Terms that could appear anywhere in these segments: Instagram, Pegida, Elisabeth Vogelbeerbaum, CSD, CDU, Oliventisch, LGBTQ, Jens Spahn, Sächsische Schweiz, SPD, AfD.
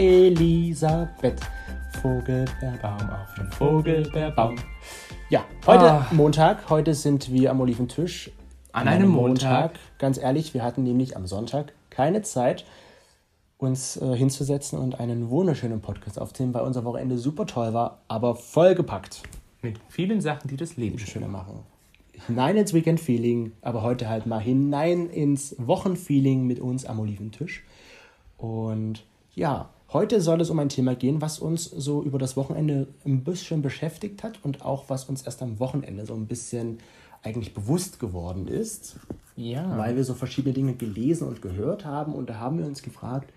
Elisabeth Vogelbeerbaum auf dem Vogelbeerbaum. Ja, heute Montag. Heute sind wir am Oliventisch. An einem Montag. Ganz ehrlich, wir hatten nämlich am Sonntag keine Zeit, uns hinzusetzen und einen wunderschönen Podcast aufzunehmen, weil unser Wochenende super toll war, aber vollgepackt. Mit vielen Sachen, die das Leben schöner machen. Hinein ins Weekend-Feeling, aber heute halt mal hinein ins Wochenfeeling mit uns am Oliventisch. Und ja, heute soll es um ein Thema gehen, was uns so über das Wochenende ein bisschen beschäftigt hat und auch was uns erst am Wochenende so ein bisschen eigentlich bewusst geworden ist. Ja. Weil wir so verschiedene Dinge gelesen und gehört haben und da haben wir uns gefragt,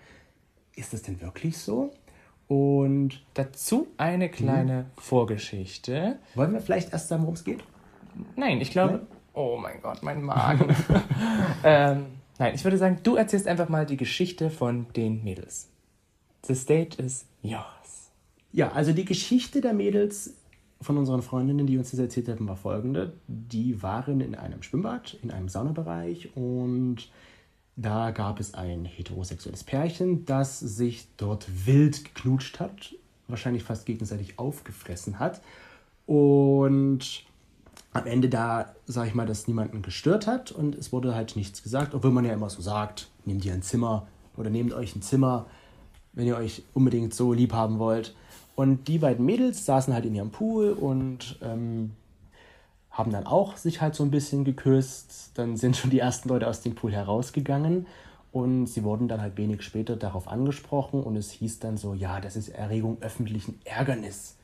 ist das denn wirklich so? Und dazu eine kleine Vorgeschichte. Wollen wir vielleicht erst sagen, worum es geht? Nein, ich glaube... Nein? Oh mein Gott, mein Magen. Nein, ich würde sagen, du erzählst einfach mal die Geschichte von den Mädels. The stage is yours. Ja, also die Geschichte der Mädels von unseren Freundinnen, die uns das erzählt haben, war folgende. Die waren in einem Schwimmbad, in einem Saunabereich und... Da gab es ein heterosexuelles Pärchen, das sich dort wild geknutscht hat, wahrscheinlich fast gegenseitig aufgefressen hat und am Ende da, sag ich mal, dass niemanden gestört hat und es wurde halt nichts gesagt, obwohl man ja immer so sagt, nehmt ihr ein Zimmer oder nehmt euch ein Zimmer, wenn ihr euch unbedingt so lieb haben wollt. Und die beiden Mädels saßen halt in ihrem Pool und... haben dann auch sich halt so ein bisschen geküsst. Dann sind schon die ersten Leute aus dem Pool herausgegangen und sie wurden dann halt wenig später darauf angesprochen und es hieß dann so, ja, das ist Erregung öffentlichen Ärgernis.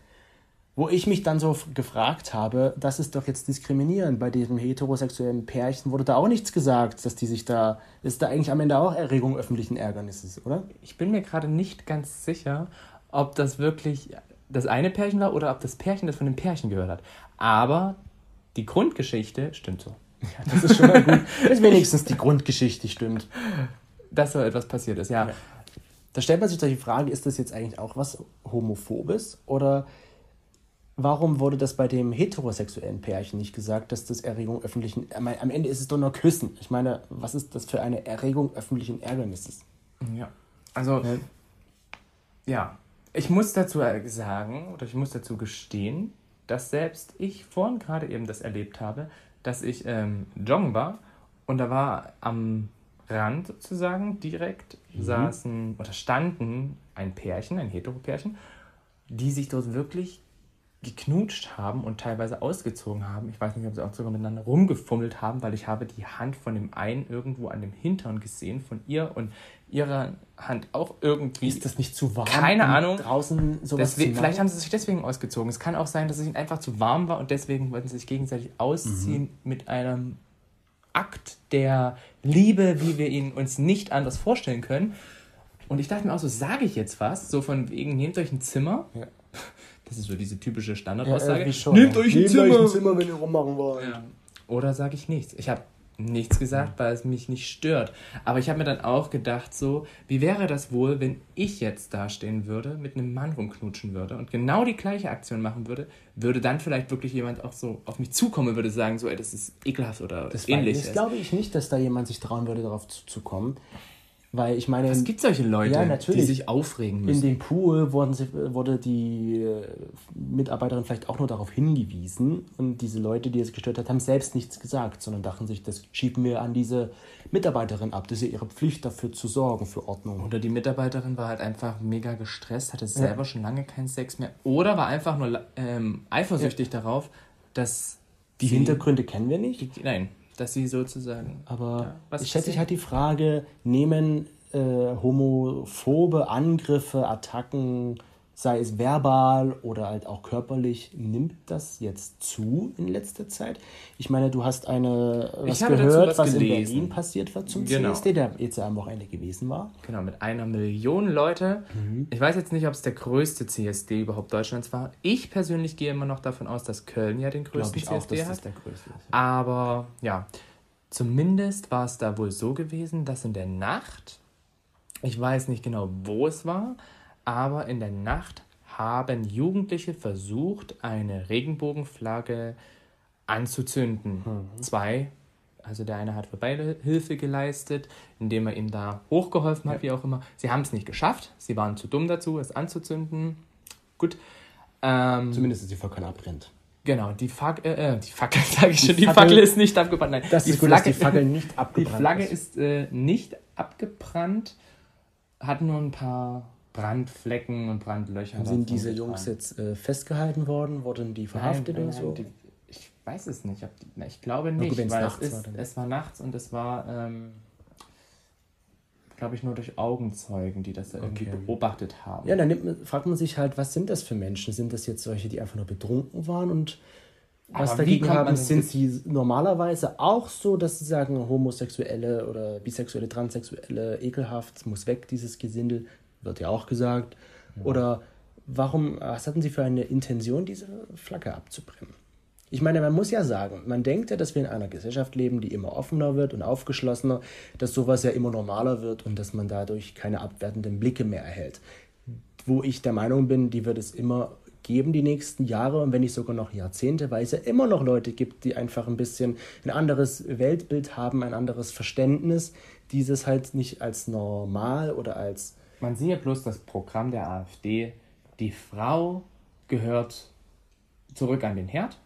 Wo ich mich dann so gefragt habe, das ist doch jetzt diskriminierend. Bei diesem heterosexuellen Pärchen wurde da auch nichts gesagt, dass die sich da, ist da eigentlich am Ende auch Erregung öffentlichen Ärgernisses, oder? Ich bin mir gerade nicht ganz sicher, ob das wirklich das eine Pärchen war oder ob das Pärchen das von dem Pärchen gehört hat. Aber die Grundgeschichte stimmt so. Ja, das ist schon mal gut. Dass wenigstens die Grundgeschichte stimmt. Dass so etwas passiert ist, ja. Da stellt man sich doch die Frage, ist das jetzt eigentlich auch was Homophobes? Oder warum wurde das bei dem heterosexuellen Pärchen nicht gesagt, dass das Erregung öffentlichen... Am Ende ist es doch nur Küssen. Ich meine, was ist das für eine Erregung öffentlichen Ärgernisses? Ja, also... Ja, ich muss dazu sagen, oder ich muss dazu gestehen, dass selbst ich vorhin gerade eben das erlebt habe, dass ich joggen war und da war am Rand sozusagen direkt saßen oder standen ein Pärchen, ein Heteropärchen, die sich dort wirklich geknutscht haben und teilweise ausgezogen haben. Ich weiß nicht, ob sie auch sogar miteinander rumgefummelt haben, weil ich habe die Hand von dem einen irgendwo an dem Hintern gesehen, von ihr und ihrer Hand auch irgendwie. Ist das nicht zu warm? Keine Ahnung. Draußen sowas zu machen? Vielleicht haben sie sich deswegen ausgezogen. Es kann auch sein, dass es ihnen einfach zu warm war und deswegen wollten sie sich gegenseitig ausziehen mit einem Akt der Liebe, wie wir ihn uns nicht anders vorstellen können. Und ich dachte mir auch so, sage ich jetzt was? So von wegen, nehmt euch ein Zimmer. Ja. Das ist so diese typische Standardaussage. Ja, Nehmt euch ein Zimmer, wenn ihr rummachen wollt. Ja. Oder sage ich nichts. Ich habe nichts gesagt, weil es mich nicht stört. Aber ich habe mir dann auch gedacht so, wie wäre das wohl, wenn ich jetzt dastehen würde, mit einem Mann rumknutschen würde und genau die gleiche Aktion machen würde, würde dann vielleicht wirklich jemand auch so auf mich zukommen, würde sagen so, ey, das ist ekelhaft oder das ähnliches. Das glaube ich nicht, dass da jemand sich trauen würde, darauf zuzukommen. Weil ich meine... Es gibt solche Leute, ja, die sich aufregen müssen. In dem Pool wurde die Mitarbeiterin vielleicht auch nur darauf hingewiesen und diese Leute, die es gestört hat, haben selbst nichts gesagt, sondern dachten sich, das schieben wir an diese Mitarbeiterin ab. Das ist ja ihre Pflicht, dafür zu sorgen, für Ordnung. Oder die Mitarbeiterin war halt einfach mega gestresst, hatte selber schon lange keinen Sex mehr oder war einfach nur eifersüchtig darauf, dass... Die Hintergründe kennen wir nicht? Nein. Dass sie sozusagen... Aber ja, ich schätze, ich hatte die Frage, nehmen homophobe Angriffe, Attacken, sei es verbal oder halt auch körperlich, nimmt das jetzt zu in letzter Zeit? Ich meine, du hast was gelesen. In Berlin passiert war zum CSD, der jetzt am Wochenende gewesen war. Genau, mit 1 Million Leute. Ich weiß jetzt nicht, ob es der größte CSD überhaupt Deutschlands war. Ich persönlich gehe immer noch davon aus, dass Köln ja den größten CSD hat. Glaube ich auch, dass das der größte ist. Aber ja, zumindest war es da wohl so gewesen, dass in der Nacht, ich weiß nicht genau, wo es war, aber in der Nacht haben Jugendliche versucht, eine Regenbogenflagge anzuzünden. 2 Also der eine hat für beide Hilfe geleistet, indem er ihm da hochgeholfen hat, ja, wie auch immer. Sie haben es nicht geschafft, sie waren zu dumm dazu, es anzuzünden. Gut. Zumindest ist die Fackel abbrennt. Genau, die Fackel, sage ich schon, die Fackel ist nicht abgebrannt. Nein, das ist gut, dass die Fackel nicht abgebrannt ist. Die Flagge ist nicht abgebrannt, hat nur ein paar Brandflecken und Brandlöcher. Sind diese Jungs jetzt festgehalten worden? Wurden die verhaftet oder so? Ich weiß es nicht. Ich glaube nicht, weil es war nachts und es war, glaube ich, nur durch Augenzeugen, die das da irgendwie beobachtet haben. Ja, dann fragt man sich halt, was sind das für Menschen? Sind das jetzt solche, die einfach nur betrunken waren und was dagegen haben? Sind sie normalerweise auch so, dass sie sagen, Homosexuelle oder Bisexuelle, Transsexuelle, ekelhaft, muss weg, dieses Gesindel, wird ja auch gesagt. Ja. Oder was hatten sie für eine Intention, diese Flagge abzubrennen? Ich meine, man muss ja sagen, man denkt ja, dass wir in einer Gesellschaft leben, die immer offener wird und aufgeschlossener, dass sowas ja immer normaler wird und dass man dadurch keine abwertenden Blicke mehr erhält. Wo ich der Meinung bin, die wird es immer geben die nächsten Jahre und wenn nicht sogar noch Jahrzehnte, weil es ja immer noch Leute gibt, die einfach ein bisschen ein anderes Weltbild haben, ein anderes Verständnis, dieses halt nicht als normal oder als... Man sieht ja bloß das Programm der AfD, die Frau gehört zurück an den Herd.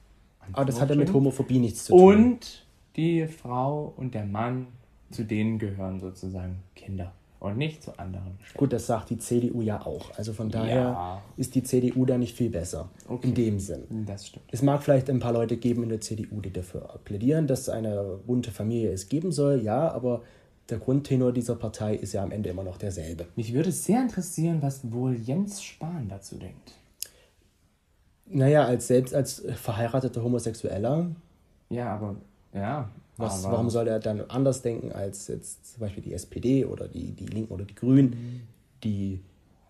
Aber das hat ja mit Homophobie nichts zu tun. Und die Frau und der Mann, zu denen gehören sozusagen Kinder und nicht zu anderen. Gut, das sagt die CDU ja auch. Also von daher ist die CDU da nicht viel besser. Okay. In dem Sinn. Das stimmt. Es mag vielleicht ein paar Leute geben in der CDU, die dafür plädieren, dass eine bunte Familie es geben soll. Ja, aber der Grundtenor dieser Partei ist ja am Ende immer noch derselbe. Mich würde sehr interessieren, was wohl Jens Spahn dazu denkt. Naja, als verheirateter Homosexueller. Ja, aber... ja. Warum soll er dann anders denken als jetzt zum Beispiel die SPD oder die Linken oder die Grünen? Mhm.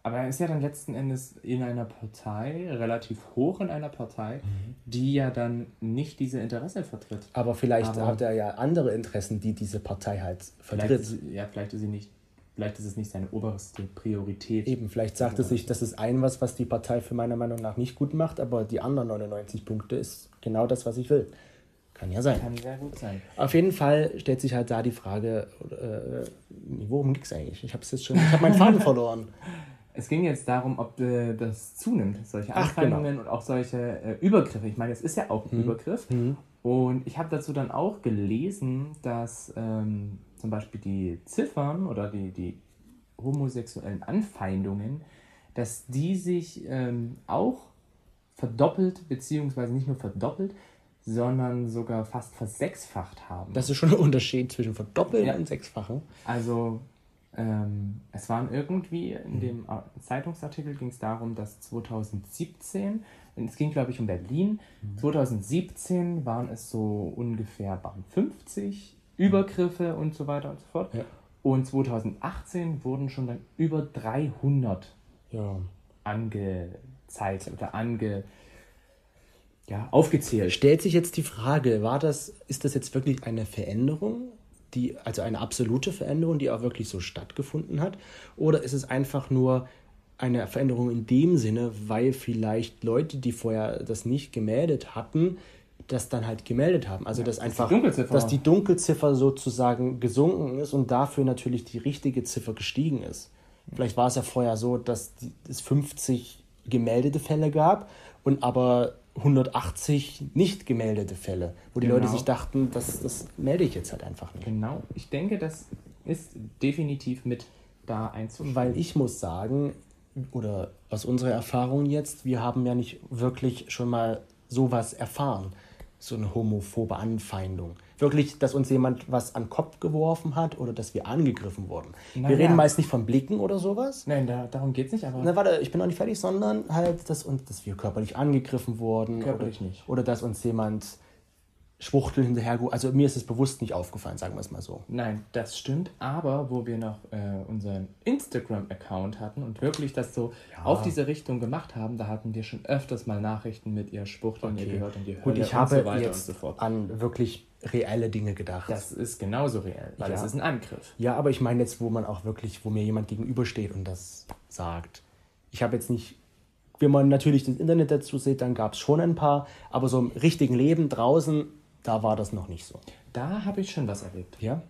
Aber er ist ja dann letzten Endes in einer Partei, relativ hoch in einer Partei, die ja dann nicht diese Interessen vertritt. Aber vielleicht hat er ja andere Interessen, die diese Partei halt vertritt. Vielleicht ist es nicht seine oberste Priorität. Eben, vielleicht sagt er sich, das ist was die Partei für meiner Meinung nach nicht gut macht, aber die anderen 99 Punkte ist genau das, was ich will. Kann ja sein. Kann sehr gut sein. Auf jeden Fall stellt sich halt da die Frage, worum ging es eigentlich? Ich habe meinen Faden verloren. Es ging jetzt darum, ob das zunimmt, solche Anfeindungen und auch solche Übergriffe. Ich meine, es ist ja auch ein Übergriff. Mhm. Und ich habe dazu dann auch gelesen, dass... zum Beispiel die Ziffern oder die homosexuellen Anfeindungen, dass die sich auch verdoppelt, beziehungsweise nicht nur verdoppelt, sondern sogar fast versechsfacht haben. Das ist schon ein Unterschied zwischen verdoppeln und sechsfachen. Also es waren irgendwie, in dem Zeitungsartikel ging es darum, dass 2017, und es ging glaube ich um Berlin, 2017 waren es so ungefähr 50 Übergriffe und so weiter und so fort. Ja. Und 2018 wurden schon dann über 300 angezeigt oder aufgezählt. Stellt sich jetzt die Frage, ist das jetzt wirklich eine Veränderung, also eine absolute Veränderung, die auch wirklich so stattgefunden hat? Oder ist es einfach nur eine Veränderung in dem Sinne, weil vielleicht Leute, die vorher das nicht gemeldet hatten, das dann halt gemeldet haben. Also dass die Dunkelziffer sozusagen gesunken ist und dafür natürlich die richtige Ziffer gestiegen ist. Vielleicht war es ja vorher so, dass es 50 gemeldete Fälle gab und aber 180 nicht gemeldete Fälle, wo die Leute sich dachten, das melde ich jetzt halt einfach nicht. Genau. Ich denke, das ist definitiv mit da einzustellen. Weil ich muss sagen, oder aus unserer Erfahrung jetzt, wir haben ja nicht wirklich schon mal sowas erfahren. So eine homophobe Anfeindung. Wirklich, dass uns jemand was an den Kopf geworfen hat oder dass wir angegriffen wurden. Wir reden meist nicht von Blicken oder sowas. Nein, darum geht's nicht. Aber ich bin noch nicht fertig, sondern halt, dass wir körperlich angegriffen wurden. Körperlich oder nicht. Oder dass uns jemand Schwuchtel hinterher... Also mir ist es bewusst nicht aufgefallen, sagen wir es mal so. Nein, das stimmt. Aber wo wir noch unseren Instagram-Account hatten und wirklich das so auf diese Richtung gemacht haben, da hatten wir schon öfters mal Nachrichten mit ihr Schwuchtel und ihr gehört und ihr Hölle und so weiter und so fort. Ich habe jetzt an wirklich reelle Dinge gedacht. Das ist genauso reell, weil das ist ein Angriff. Ja, aber ich meine jetzt, wo mir jemand gegenübersteht und das sagt. Ich habe jetzt nicht... Wenn man natürlich das Internet dazu sieht, dann gab es schon ein paar. Aber so im richtigen Leben draußen... Da war das noch nicht so. da habe ich schon was erlebt. Ja.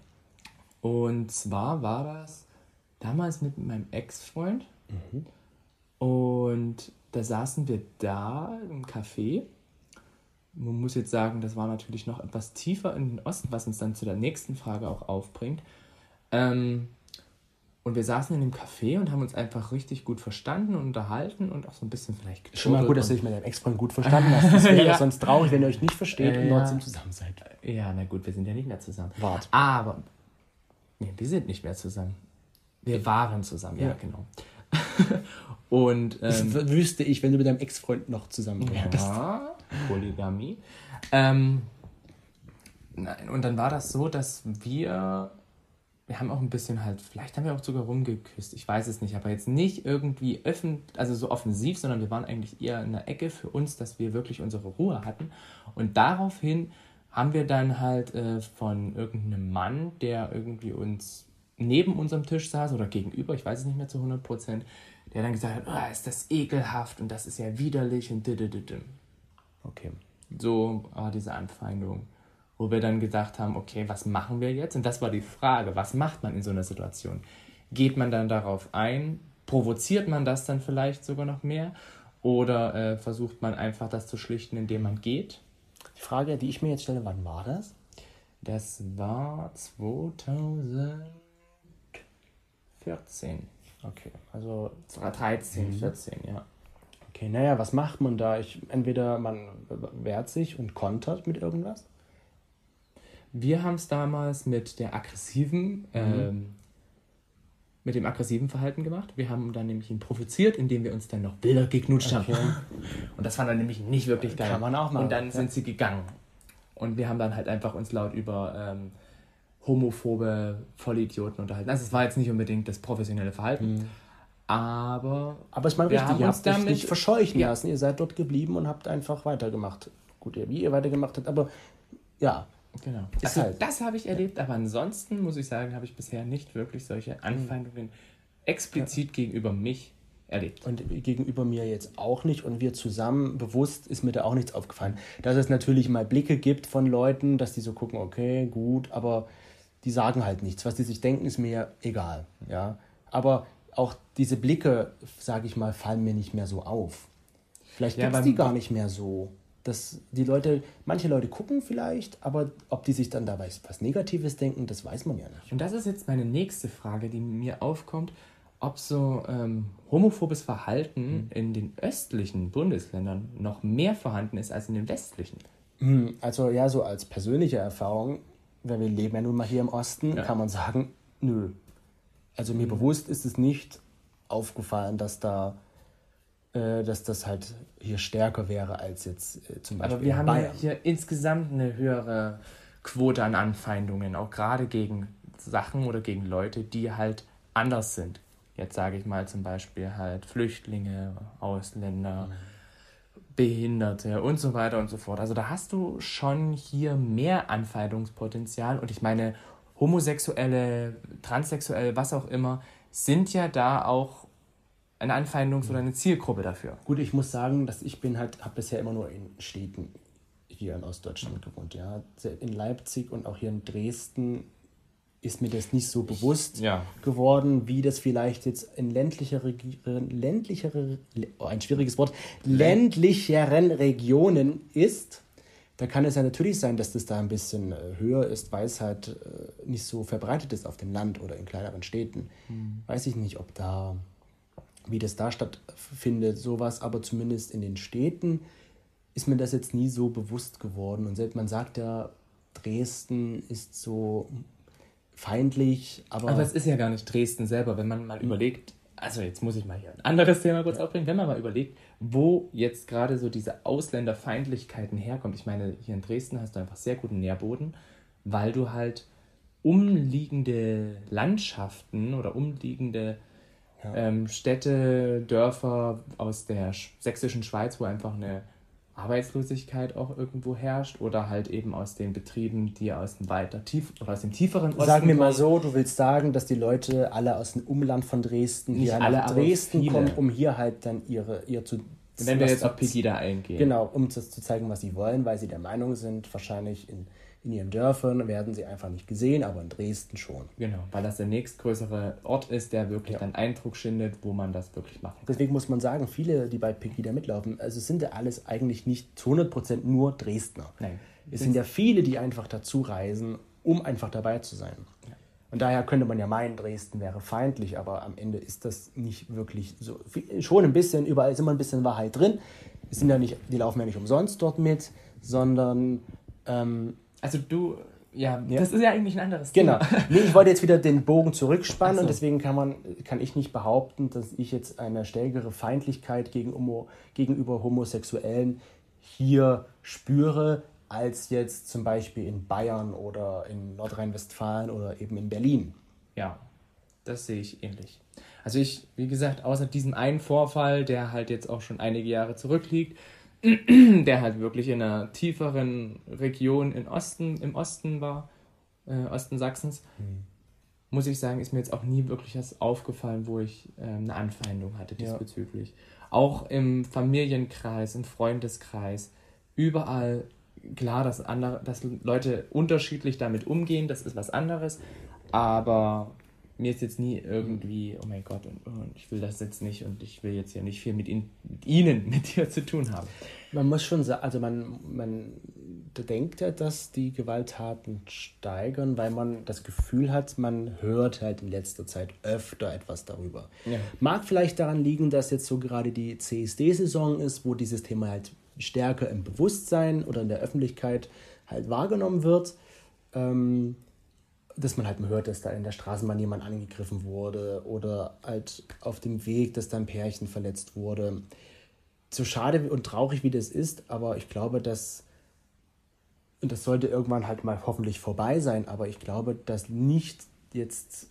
Und zwar war das damals mit meinem Ex-Freund. Mhm. Und da saßen wir da im Café. Man muss jetzt sagen, das war natürlich noch etwas tiefer in den Osten, was uns dann zu der nächsten Frage auch aufbringt. Und wir saßen in dem Café und haben uns einfach richtig gut verstanden und unterhalten und auch so ein bisschen vielleicht getrunken. Schon mal gut, dass du dich mit deinem Ex-Freund gut verstanden hast. Das wäre ja sonst traurig, wenn ihr euch nicht versteht und trotzdem zusammen seid. Ja, na gut, wir sind ja nicht mehr zusammen. Wart. Aber nee, wir sind nicht mehr zusammen. Wir waren zusammen, ja genau. Und das wüsste ich, wenn du mit deinem Ex-Freund noch zusammen wärst. Ja, Polygamie. Nein, und dann war das so, dass wir haben auch ein bisschen halt, vielleicht haben wir auch sogar rumgeküsst, ich weiß es nicht, aber jetzt nicht irgendwie also so offensiv, sondern wir waren eigentlich eher in der Ecke für uns, dass wir wirklich unsere Ruhe hatten. Und daraufhin haben wir dann halt von irgendeinem Mann, der irgendwie uns neben unserem Tisch saß oder gegenüber, ich weiß es nicht mehr zu 100%, der dann gesagt hat, oh, ist das ekelhaft und das ist ja widerlich und okay. So diese Anfeindung, wo wir dann gedacht haben, okay, was machen wir jetzt? Und das war die Frage, was macht man in so einer Situation? Geht man dann darauf ein? Provoziert man das dann vielleicht sogar noch mehr? Oder versucht man einfach das zu schlichten, indem man geht? Die Frage, die ich mir jetzt stelle, wann war das? Das war 2014. Okay, also 13, 14, ja. Okay, naja, was macht man da? Entweder man wehrt sich und kontert mit irgendwas? Wir haben es damals mit der aggressiven Verhalten gemacht. Wir haben dann nämlich ihn provoziert, indem wir uns dann noch Bilder geknutscht haben. Und das fand er nämlich nicht wirklich geil. Kann man auch machen. Und dann sind sie gegangen. Und wir haben dann halt einfach uns laut über homophobe Vollidioten unterhalten. Also es war jetzt nicht unbedingt das professionelle Verhalten, aber ich meine, ihr habt euch nicht verscheuchen lassen. Ihr seid dort geblieben und habt einfach weitergemacht. Gut, wie ihr weitergemacht habt, aber ja. Genau. Also, halt. Das habe ich erlebt, aber ansonsten muss ich sagen, habe ich bisher nicht wirklich solche Anfeindungen explizit gegenüber mich erlebt. Und gegenüber mir jetzt auch nicht und wir zusammen, bewusst ist mir da auch nichts aufgefallen. Dass es natürlich mal Blicke gibt von Leuten, dass die so gucken, okay, gut, aber die sagen halt nichts. Was die sich denken, ist mir egal. Ja? Aber auch diese Blicke, sage ich mal, fallen mir nicht mehr so auf. Vielleicht gibt es die gar nicht mehr so. Dass manche Leute gucken vielleicht, aber ob die sich dann dabei was Negatives denken, das weiß man ja nicht. Und das ist jetzt meine nächste Frage, die mir aufkommt, ob so homophobes Verhalten in den östlichen Bundesländern noch mehr vorhanden ist als in den westlichen. Also ja, so als persönliche Erfahrung, weil wir leben ja nun mal hier im Osten, kann man sagen, nö. Also mir bewusst ist es nicht aufgefallen, dass das halt hier stärker wäre als jetzt zum Beispiel in Bayern. Aber wir haben hier insgesamt eine höhere Quote an Anfeindungen, auch gerade gegen Sachen oder gegen Leute, die halt anders sind. Jetzt sage ich mal zum Beispiel halt Flüchtlinge, Ausländer, Behinderte und so weiter und so fort. Also da hast du schon hier mehr Anfeindungspotenzial. Und ich meine, Homosexuelle, Transsexuelle, was auch immer, sind ja da auch eine Anfeindungs- oder eine Zielgruppe dafür. Gut, ich muss sagen, dass habe bisher immer nur in Städten hier in Ostdeutschland gewohnt. Ja. In Leipzig und auch hier in Dresden ist mir das nicht so bewusst geworden, wie das vielleicht jetzt in ländlicheren Regionen ist. Da kann es ja natürlich sein, dass das da ein bisschen höher ist, weil es halt nicht so verbreitet ist auf dem Land oder in kleineren Städten. Weiß ich nicht, ob da wie das da stattfindet, sowas, aber zumindest in den Städten ist mir das jetzt nie so bewusst geworden. Und selbst man sagt ja, Dresden ist so feindlich, aber es ist ja gar nicht Dresden selber, wenn man mal überlegt, also jetzt muss ich mal hier ein anderes Thema kurz aufbringen, wenn man mal überlegt, wo jetzt gerade so diese Ausländerfeindlichkeiten herkommt. Ich meine, hier in Dresden hast du einfach sehr guten Nährboden, weil du halt umliegende Landschaften oder umliegende Städte, Dörfer aus der Sächsischen Schweiz, wo einfach eine Arbeitslosigkeit auch irgendwo herrscht oder halt eben aus den Betrieben, die aus dem aus dem tieferen Osten kommen. Sag mir mal so, du willst sagen, dass die Leute alle aus dem Umland von Dresden nicht hier nach Dresden kommen, um hier halt dann ihr zu... Wenn wir jetzt auf Pegida eingehen. Genau, um das zu zeigen, was sie wollen, weil sie der Meinung sind, wahrscheinlich in In ihren Dörfern werden sie einfach nicht gesehen, aber in Dresden schon. Genau, weil das der nächstgrößere Ort ist, der wirklich dann Eindruck schindet, wo man das wirklich machen kann. Deswegen muss man sagen, viele, die bei Pegida mitlaufen, also sind ja alles eigentlich nicht zu 100% nur Dresdner. Nein. Es sind ja viele, die einfach dazu reisen, um einfach dabei zu sein. Ja. Und daher könnte man ja meinen, Dresden wäre feindlich, aber am Ende ist das nicht wirklich so. Schon ein bisschen, überall ist immer ein bisschen Wahrheit drin. Es sind ja nicht, die laufen ja nicht umsonst dort mit, sondern... das ist ja eigentlich ein anderes Thema. Genau. Nee, ich wollte jetzt wieder den Bogen zurückspannen und deswegen kann ich nicht behaupten, dass ich jetzt eine stärkere Feindlichkeit gegenüber Homosexuellen hier spüre, als jetzt zum Beispiel in Bayern oder in Nordrhein-Westfalen oder eben in Berlin. Ja, das sehe ich ähnlich. Also ich, wie gesagt, außer diesem einen Vorfall, der halt jetzt auch schon einige Jahre zurückliegt, der halt wirklich in einer tieferen Region im Osten war, Osten Sachsens, muss ich sagen, ist mir jetzt auch nie wirklich was aufgefallen, wo ich eine Anfeindung hatte diesbezüglich. Ja. Auch im Familienkreis, im Freundeskreis, überall klar, dass Leute unterschiedlich damit umgehen, das ist was anderes, aber mir ist jetzt nie irgendwie, oh mein Gott, und ich will das jetzt nicht und ich will jetzt hier nicht viel mit dir zu tun haben. Man muss schon sagen, also man denkt ja, dass die Gewalttaten steigern, weil man das Gefühl hat, man hört halt in letzter Zeit öfter etwas darüber. Ja. Mag vielleicht daran liegen, dass jetzt so gerade die CSD-Saison ist, wo dieses Thema halt stärker im Bewusstsein oder in der Öffentlichkeit halt wahrgenommen wird, dass man halt hört, dass da in der Straßenbahn jemand angegriffen wurde oder halt auf dem Weg, dass da ein Pärchen verletzt wurde. So schade und traurig, wie das ist, aber ich glaube, dass, und das sollte irgendwann halt mal hoffentlich vorbei sein, aber ich glaube, dass nicht jetzt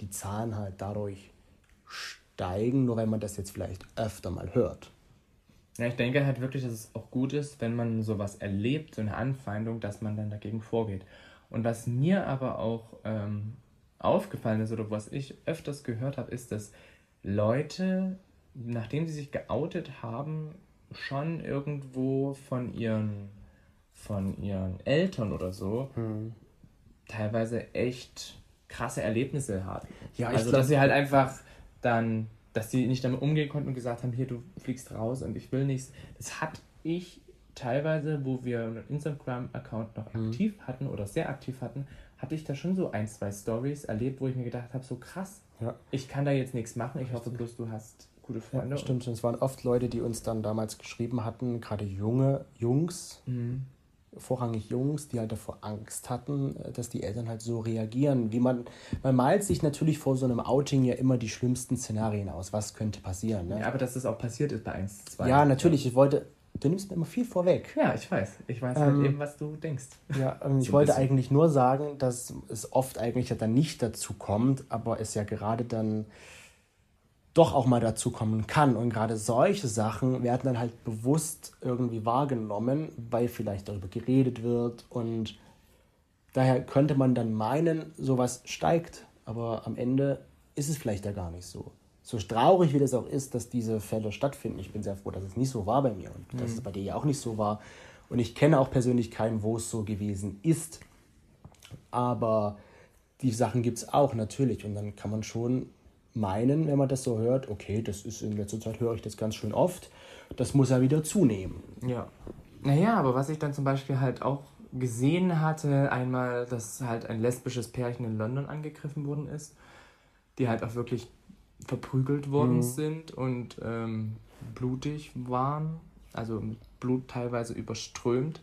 die Zahlen halt dadurch steigen, nur weil man das jetzt vielleicht öfter mal hört. Ja, ich denke halt wirklich, dass es auch gut ist, wenn man sowas erlebt, so eine Anfeindung, dass man dann dagegen vorgeht. Und was mir aber auch aufgefallen ist oder was ich öfters gehört habe, ist, dass Leute, nachdem sie sich geoutet haben, schon irgendwo von ihren Eltern oder so teilweise echt krasse Erlebnisse haben. Ja, also dass sie halt einfach dann, dass sie nicht damit umgehen konnten und gesagt haben, hier, du fliegst raus und ich will nichts. Das hat ich teilweise, wo wir einen Instagram-Account noch aktiv hatten oder sehr aktiv hatten, hatte ich da schon so 1-2 Stories erlebt, wo ich mir gedacht habe, so krass, ich kann da jetzt nichts machen, ich hoffe bloß, du hast gute Freunde. Ja, stimmt, und es waren oft Leute, die uns dann damals geschrieben hatten, gerade junge Jungs, vorrangig Jungs, die halt davor Angst hatten, dass die Eltern halt so reagieren, wie man malt sich natürlich vor so einem Outing ja immer die schlimmsten Szenarien aus, was könnte passieren. Ne? Ja, aber dass das auch passiert ist bei 1-2. Ja, natürlich, du nimmst mir immer viel vorweg. Ja, ich weiß. Ich weiß halt eben, was du denkst. Ja, ich wollte eigentlich nur sagen, dass es oft eigentlich dann nicht dazu kommt, aber es ja gerade dann doch auch mal dazu kommen kann. Und gerade solche Sachen werden dann halt bewusst irgendwie wahrgenommen, weil vielleicht darüber geredet wird. Und daher könnte man dann meinen, sowas steigt. Aber am Ende ist es vielleicht ja gar nicht so. So traurig wie das auch ist, dass diese Fälle stattfinden. Ich bin sehr froh, dass es nicht so war bei mir und dass es bei dir ja auch nicht so war. Und ich kenne auch persönlich keinen, wo es so gewesen ist. Aber die Sachen gibt es auch natürlich. Und dann kann man schon meinen, wenn man das so hört, okay, das ist in letzter Zeit, höre ich das ganz schön oft. Das muss ja wieder zunehmen. Ja. Naja, aber was ich dann zum Beispiel halt auch gesehen hatte, einmal, dass halt ein lesbisches Pärchen in London angegriffen worden ist, die halt auch wirklich verprügelt worden sind und blutig waren, also mit Blut teilweise überströmt.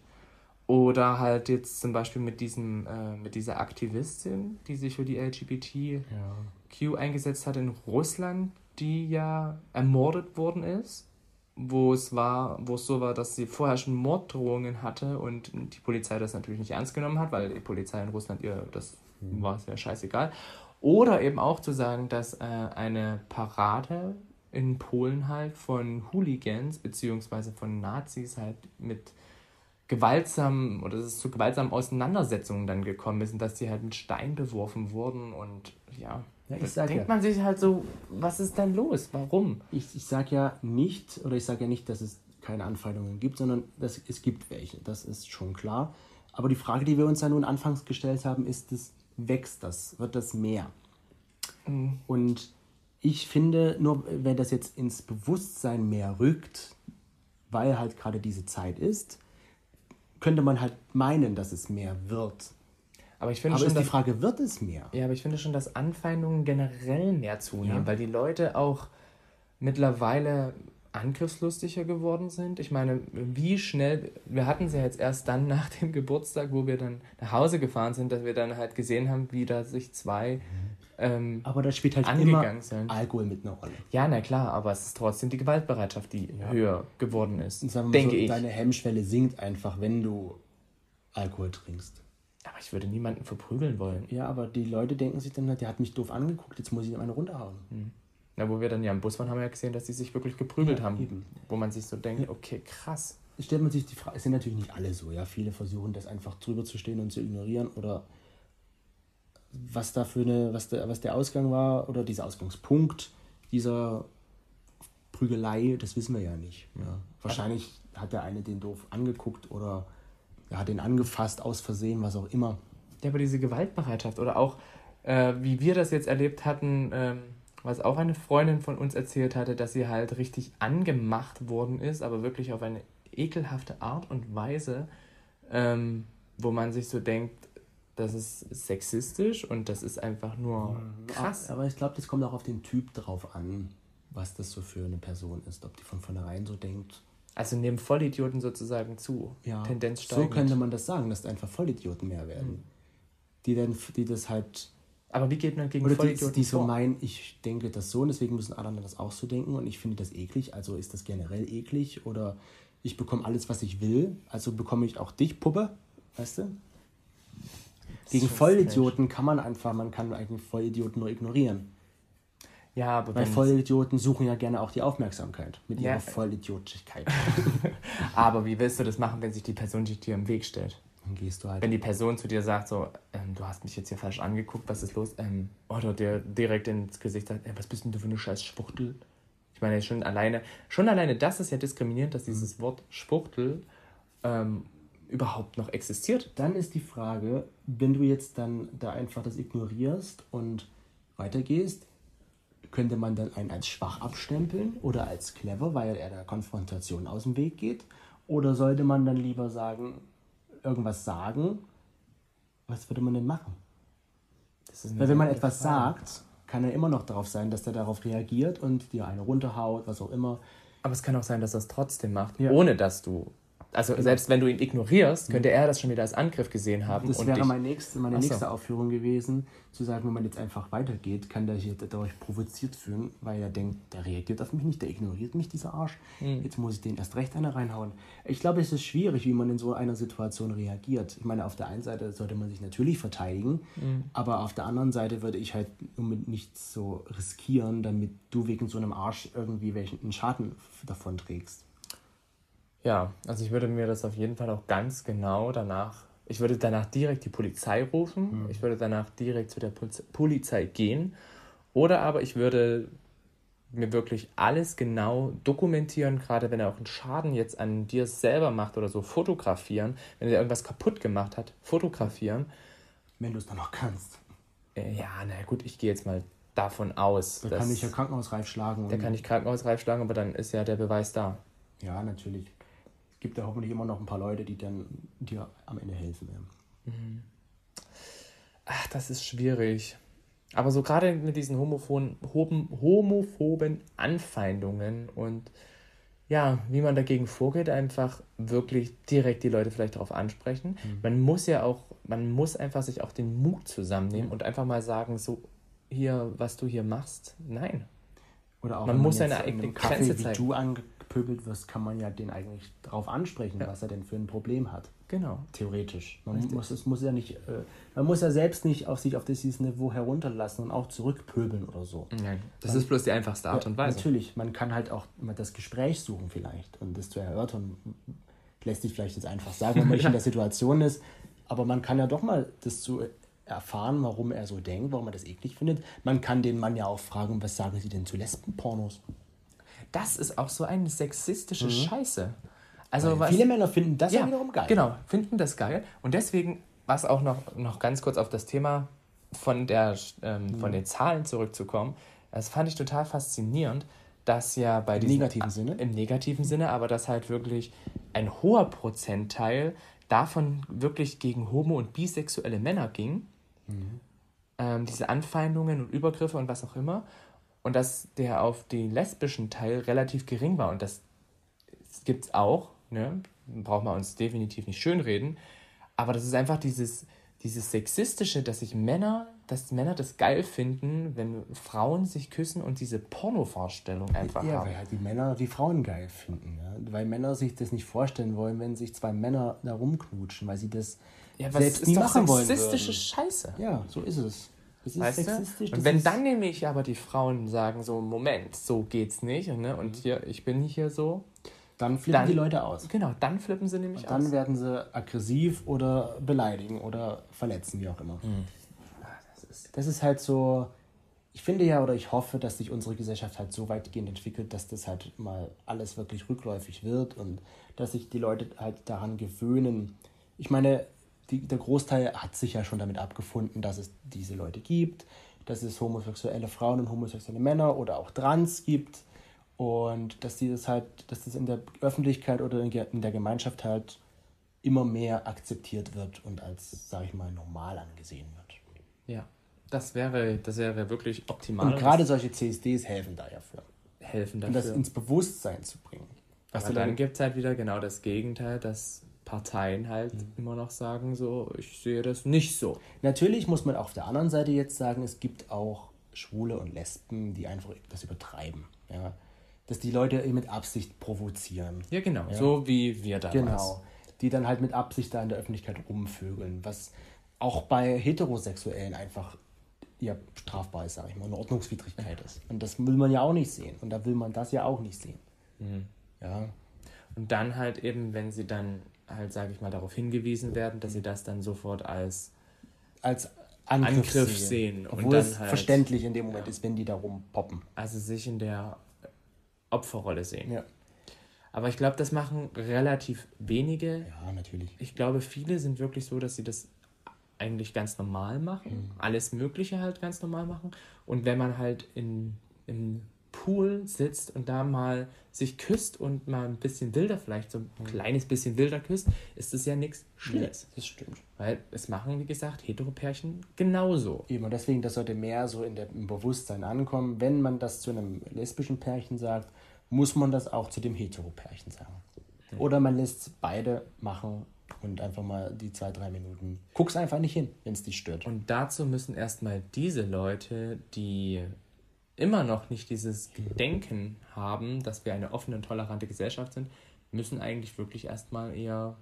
Oder halt jetzt zum Beispiel mit dieser Aktivistin, die sich für die LGBTQ eingesetzt hat in Russland, die ja ermordet worden ist, wo es so war, dass sie vorher schon Morddrohungen hatte und die Polizei das natürlich nicht ernst genommen hat, weil die Polizei in Russland ihr, das war sehr scheißegal. Oder eben auch zu sagen, dass eine Parade in Polen halt von Hooligans bzw. von Nazis halt mit gewaltsamen, oder dass es zu gewaltsamen Auseinandersetzungen dann gekommen ist und dass die halt mit Stein beworfen wurden und man sich halt so, was ist denn los, warum? Ich sage ja nicht, dass es keine Anfeindungen gibt, sondern es gibt welche, das ist schon klar. Aber die Frage, die wir uns ja nun anfangs gestellt haben, ist, wächst das? Wird das mehr? Mhm. Und ich finde, nur wenn das jetzt ins Bewusstsein mehr rückt, weil halt gerade diese Zeit ist, könnte man halt meinen, dass es mehr wird. Aber ich finde aber schon, ist die Frage, wird es mehr? Ja, aber ich finde schon, dass Anfeindungen generell mehr zunehmen, ja, weil die Leute auch mittlerweile angriffslustiger geworden sind. Ich meine, wie schnell, wir hatten es ja jetzt erst dann nach dem Geburtstag, wo wir dann nach Hause gefahren sind, dass wir dann halt gesehen haben, wie da sich zwei aber da spielt halt immer Alkohol mit einer Rolle. Ja, na klar, aber es ist trotzdem die Gewaltbereitschaft, die höher geworden ist, denke ich. Deine Hemmschwelle sinkt einfach, wenn du Alkohol trinkst. Aber ich würde niemanden verprügeln wollen. Ja, aber die Leute denken sich dann halt, der hat mich doof angeguckt, jetzt muss ich ihm eine runterhauen. Hm. Na, wo wir dann ja im Bus waren, haben wir ja gesehen, dass die sich wirklich geprügelt haben. Eben. Wo man sich so denkt, okay, krass. Stellt man sich die Frage, es sind natürlich nicht alle so, ja. Viele versuchen das einfach drüber zu stehen und zu ignorieren oder was der Ausgang war oder dieser Ausgangspunkt dieser Prügelei, das wissen wir ja nicht. Ja. Wahrscheinlich hat der eine den doof angeguckt oder er hat den angefasst, aus Versehen, was auch immer. Ja, aber diese Gewaltbereitschaft oder auch, wie wir das jetzt erlebt hatten, was auch eine Freundin von uns erzählt hatte, dass sie halt richtig angemacht worden ist, aber wirklich auf eine ekelhafte Art und Weise, wo man sich so denkt, das ist sexistisch und das ist einfach nur krass. Aber ich glaube, das kommt auch auf den Typ drauf an, was das so für eine Person ist, ob die von vornherein so denkt. Also nehmen Vollidioten sozusagen zu, ja, Tendenz steigend. So könnte man das sagen, dass einfach Vollidioten mehr werden. Mhm. Die das halt... Aber wie geht man gegen Vollidioten vor? Die so meinen, ich denke das so und deswegen müssen andere das auch so denken und ich finde das eklig, also ist das generell eklig oder ich bekomme alles, was ich will, also bekomme ich auch dich, Puppe, weißt du? Gegen Vollidioten strange. Kann man einfach, man kann eigentlich Vollidioten nur ignorieren. Ja, aber weil Vollidioten suchen ja gerne auch die Aufmerksamkeit mit ihrer Vollidiotigkeit. Aber wie willst du das machen, wenn sich die Person dir im Weg stellt? Dann gehst du halt. Wenn die Person zu dir sagt, so, du hast mich jetzt hier falsch angeguckt, was ist los? Oder dir direkt ins Gesicht sagt, was bist denn du für eine scheiß Spuchtel? Ich meine, schon alleine das ist ja diskriminierend, dass dieses Wort Spuchtel überhaupt noch existiert. Dann ist die Frage, wenn du jetzt dann da einfach das ignorierst und weitergehst, könnte man dann einen als schwach abstempeln oder als clever, weil er der Konfrontation aus dem Weg geht? Oder sollte man dann lieber irgendwas sagen? Was würde man denn machen? Weil wenn man etwas sagt, kann er immer noch darauf sein, dass er darauf reagiert und dir eine runterhaut, was auch immer. Aber es kann auch sein, dass er es trotzdem macht, ohne dass du... Also selbst wenn du ihn ignorierst, könnte er das schon wieder als Angriff gesehen haben. Das wäre meine nächste Aufführung gewesen, zu sagen, wenn man jetzt einfach weitergeht, kann der sich dadurch provoziert fühlen, weil er denkt, der reagiert auf mich nicht, der ignoriert mich, dieser Arsch. Mhm. Jetzt muss ich den erst recht einer reinhauen. Ich glaube, es ist schwierig, wie man in so einer Situation reagiert. Ich meine, auf der einen Seite sollte man sich natürlich verteidigen, aber auf der anderen Seite würde ich halt nichts so riskieren, damit du wegen so einem Arsch irgendwie welchen Schaden davon trägst. Ja, also ich würde mir das auf jeden Fall auch ganz genau ich würde danach direkt die Polizei rufen, ich würde danach direkt zu der Polizei gehen oder aber ich würde mir wirklich alles genau dokumentieren, gerade wenn er auch einen Schaden jetzt an dir selber macht oder so, fotografieren, wenn er irgendwas kaputt gemacht hat, fotografieren. Wenn du es dann noch kannst. Ja, na gut, ich gehe jetzt mal davon aus. Da kann ich ja krankenhausreif schlagen. Aber dann ist ja der Beweis da. Ja, natürlich. Gibt ja hoffentlich immer noch ein paar Leute, die dann dir am Ende helfen werden. Mhm. Ach, das ist schwierig. Aber so gerade mit diesen homophoben Anfeindungen und ja, wie man dagegen vorgeht, einfach wirklich direkt die Leute vielleicht darauf ansprechen. Mhm. Man muss einfach sich auch den Mut zusammennehmen und einfach mal sagen, so hier, was du hier machst, nein. Oder auch man muss seine eigene Grenze zeigen. Wie du angepöbelt wirst, kann man ja den eigentlich drauf ansprechen, was er denn für ein Problem hat. Genau. Theoretisch. Man muss ja selbst nicht auf dieses Niveau herunterlassen und auch zurückpöbeln oder so. Nein. Das ist bloß die einfachste Art und Weise. Natürlich. Man kann halt auch mal das Gespräch suchen vielleicht und das zu erörtern lässt sich vielleicht jetzt einfach sagen, wenn man nicht in der Situation ist. Aber man kann ja doch mal das zu erfahren, warum er so denkt, warum er das eklig findet. Man kann den Mann ja auch fragen, was sagen Sie denn zu Lesbenpornos? Das ist auch so eine sexistische Scheiße. Also viele Männer finden das ja wiederum geil. Genau, finden das geil. Und deswegen, was auch noch ganz kurz auf das Thema von den Zahlen zurückzukommen, das fand ich total faszinierend, dass ja bei diesem... Im negativen Sinne, aber dass halt wirklich ein hoher Prozentteil davon wirklich gegen homo- und bisexuelle Männer ging. Mhm. Diese Anfeindungen und Übergriffe und was auch immer. Und dass der auf den lesbischen Teil relativ gering war. Und das gibt es auch, ne? Braucht man uns definitiv nicht schönreden. Aber das ist einfach dieses Sexistische, dass Männer das geil finden, wenn Frauen sich küssen und diese Porno-Vorstellung einfach haben. Ja, weil halt die Männer die Frauen geil finden. Ja? Weil Männer sich das nicht vorstellen wollen, wenn sich zwei Männer da rumknutschen, weil sie das selbst nie machen wollen. Ja, das ist doch sexistische Scheiße. Ja, so ist es. Das ist sexistisch. Und wenn dann nämlich aber die Frauen sagen, so Moment, so geht's nicht, ne? Und hier, ich bin nicht hier so... Dann flippen die Leute aus. Genau, dann flippen sie nämlich aus. Dann werden sie aggressiv oder beleidigen oder verletzen, wie auch immer. Mhm. Das ist halt so, ich finde ja oder ich hoffe, dass sich unsere Gesellschaft halt so weitgehend entwickelt, dass das halt mal alles wirklich rückläufig wird und dass sich die Leute halt daran gewöhnen. Ich meine, der Großteil hat sich ja schon damit abgefunden, dass es diese Leute gibt, dass es homosexuelle Frauen und homosexuelle Männer oder auch Trans gibt. Und dass das in der Öffentlichkeit oder in der Gemeinschaft halt immer mehr akzeptiert wird und als, sag ich mal, normal angesehen wird. Ja, das wäre wirklich optimal. Und gerade solche CSDs helfen da ja für. Um das ins Bewusstsein zu bringen. Aber dann gibt es halt wieder genau das Gegenteil, dass Parteien halt immer noch sagen, so, ich sehe das nicht so. Natürlich muss man auf der anderen Seite jetzt sagen, es gibt auch Schwule und Lesben, die einfach das übertreiben, ja. Dass die Leute mit Absicht provozieren. Ja, genau. Ja. So wie wir damals. Genau. Die dann halt mit Absicht da in der Öffentlichkeit rumvögeln, was auch bei Heterosexuellen einfach ja strafbar ist, sag ich mal, eine Ordnungswidrigkeit ist. Und das will man ja auch nicht sehen. Und da will man das ja auch nicht sehen. Mhm. Ja. Und dann halt eben, wenn sie dann halt, sag ich mal, darauf hingewiesen werden, dass sie das dann sofort als Angriff sehen. Obwohl und dann es halt verständlich in dem Moment ist, wenn die da rumpoppen. Also sich in der Opferrolle sehen. Ja. Aber ich glaube, das machen relativ wenige. Ja, natürlich. Ich glaube, viele sind wirklich so, dass sie das eigentlich ganz normal machen. Mhm. Alles Mögliche halt ganz normal machen. Und wenn man halt im Pool sitzt und da mal sich küsst und mal ein bisschen wilder vielleicht, so ein kleines bisschen wilder küsst, ist das ja nichts Schlimmes. Nee, das stimmt. Weil es machen, wie gesagt, Heteropärchen genauso. Eben, und deswegen, das sollte mehr so im Bewusstsein ankommen. Wenn man das zu einem lesbischen Pärchen sagt, muss man das auch zu dem Heteropärchen sagen. Mhm. Oder man lässt beide machen und einfach mal die 2-3 Minuten. Guck's einfach nicht hin, wenn es dich stört. Und dazu müssen erstmal diese Leute, die immer noch nicht dieses Gedenken haben, dass wir eine offene und tolerante Gesellschaft sind, müssen eigentlich wirklich erstmal eher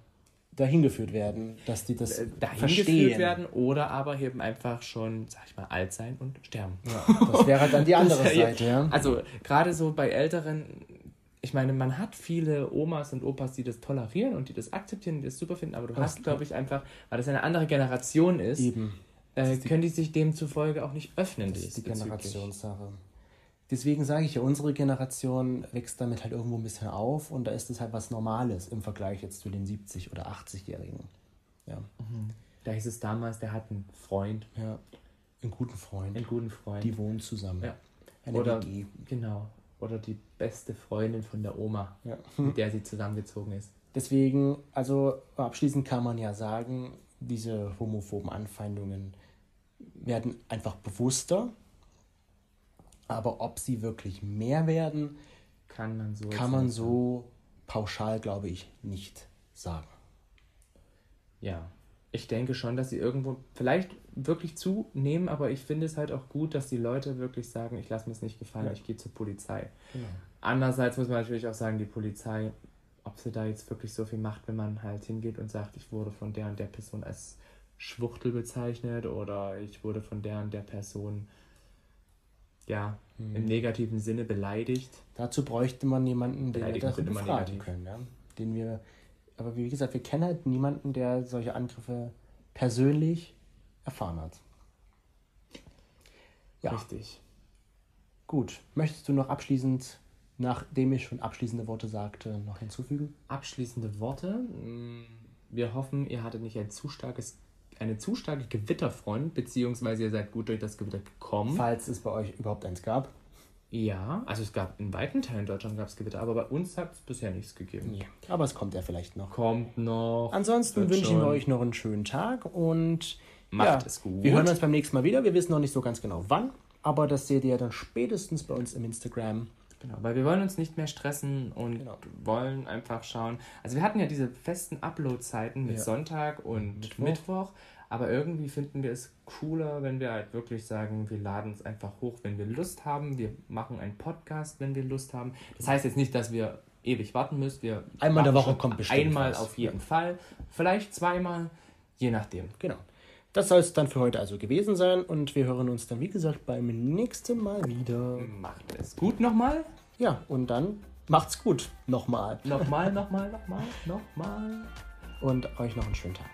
dahin geführt werden, dass die das verstehen. Geführt werden oder aber eben einfach schon, sag ich mal, alt sein und sterben. Ja, das wäre dann die andere Seite. Ja. Also gerade so bei Älteren, ich meine, man hat viele Omas und Opas, die das tolerieren und die das akzeptieren, die das super finden, aber du hast, glaube ich, einfach, weil das eine andere Generation ist, eben. Können die sich demzufolge auch nicht öffnen. Das ist die Generationssache. Deswegen sage ich ja, unsere Generation wächst damit halt irgendwo ein bisschen auf und da ist es halt was Normales im Vergleich jetzt zu den 70- oder 80-Jährigen. Ja. Mhm. Da hieß es damals, der hat einen Freund. Ja, einen guten Freund. Die wohnen zusammen. Ja. Oder, genau. Oder die beste Freundin von der Oma, mit der sie zusammengezogen ist. Deswegen, also abschließend kann man ja sagen, diese homophoben Anfeindungen werden einfach bewusster, aber ob sie wirklich mehr werden, kann man so pauschal, glaube ich, nicht sagen. Ja, ich denke schon, dass sie irgendwo vielleicht wirklich zunehmen, aber ich finde es halt auch gut, dass die Leute wirklich sagen, ich lasse mir es nicht gefallen, ich gehe zur Polizei. Ja. Andererseits muss man natürlich auch sagen, die Polizei, ob sie da jetzt wirklich so viel macht, wenn man halt hingeht und sagt, ich wurde von der und der Person als Schwuchtel bezeichnet oder ich wurde von der und der Person im negativen Sinne beleidigt. Dazu bräuchte man jemanden, den wir das befragen können. Ja? Aber wie gesagt, wir kennen halt niemanden, der solche Angriffe persönlich erfahren hat. Ja. Richtig. Gut. Möchtest du noch abschließend nachdem ich schon abschließende Worte sagte, noch hinzufügen? Abschließende Worte? Wir hoffen, ihr hattet nicht eine zu starke Gewitterfront, beziehungsweise ihr seid gut durch das Gewitter gekommen. Falls es bei euch überhaupt eins gab. Ja, also es gab in weiten Teilen Deutschlands gab es Gewitter, aber bei uns hat es bisher nichts gegeben. Nee, aber es kommt ja vielleicht noch. Kommt noch. Ansonsten wünschen wir euch noch einen schönen Tag und macht es gut. Wir hören uns beim nächsten Mal wieder. Wir wissen noch nicht so ganz genau wann, aber das seht ihr ja dann spätestens bei uns im Instagram. Genau, weil wir wollen uns nicht mehr stressen und wollen einfach schauen. Also wir hatten ja diese festen Upload-Zeiten mit Sonntag und Mittwoch. Aber irgendwie finden wir es cooler, wenn wir halt wirklich sagen, wir laden es einfach hoch, wenn wir Lust haben. Wir machen einen Podcast, wenn wir Lust haben. Das heißt jetzt nicht, dass wir ewig warten müssen. Wir einmal in der Woche kommt bestimmt einmal raus. Auf jeden Fall. Vielleicht zweimal, je nachdem. Genau. Das soll es dann für heute also gewesen sein. Und wir hören uns dann, wie gesagt, beim nächsten Mal wieder. Macht es gut nochmal. Ja, und dann macht's gut nochmal. Nochmal. Und euch noch einen schönen Tag.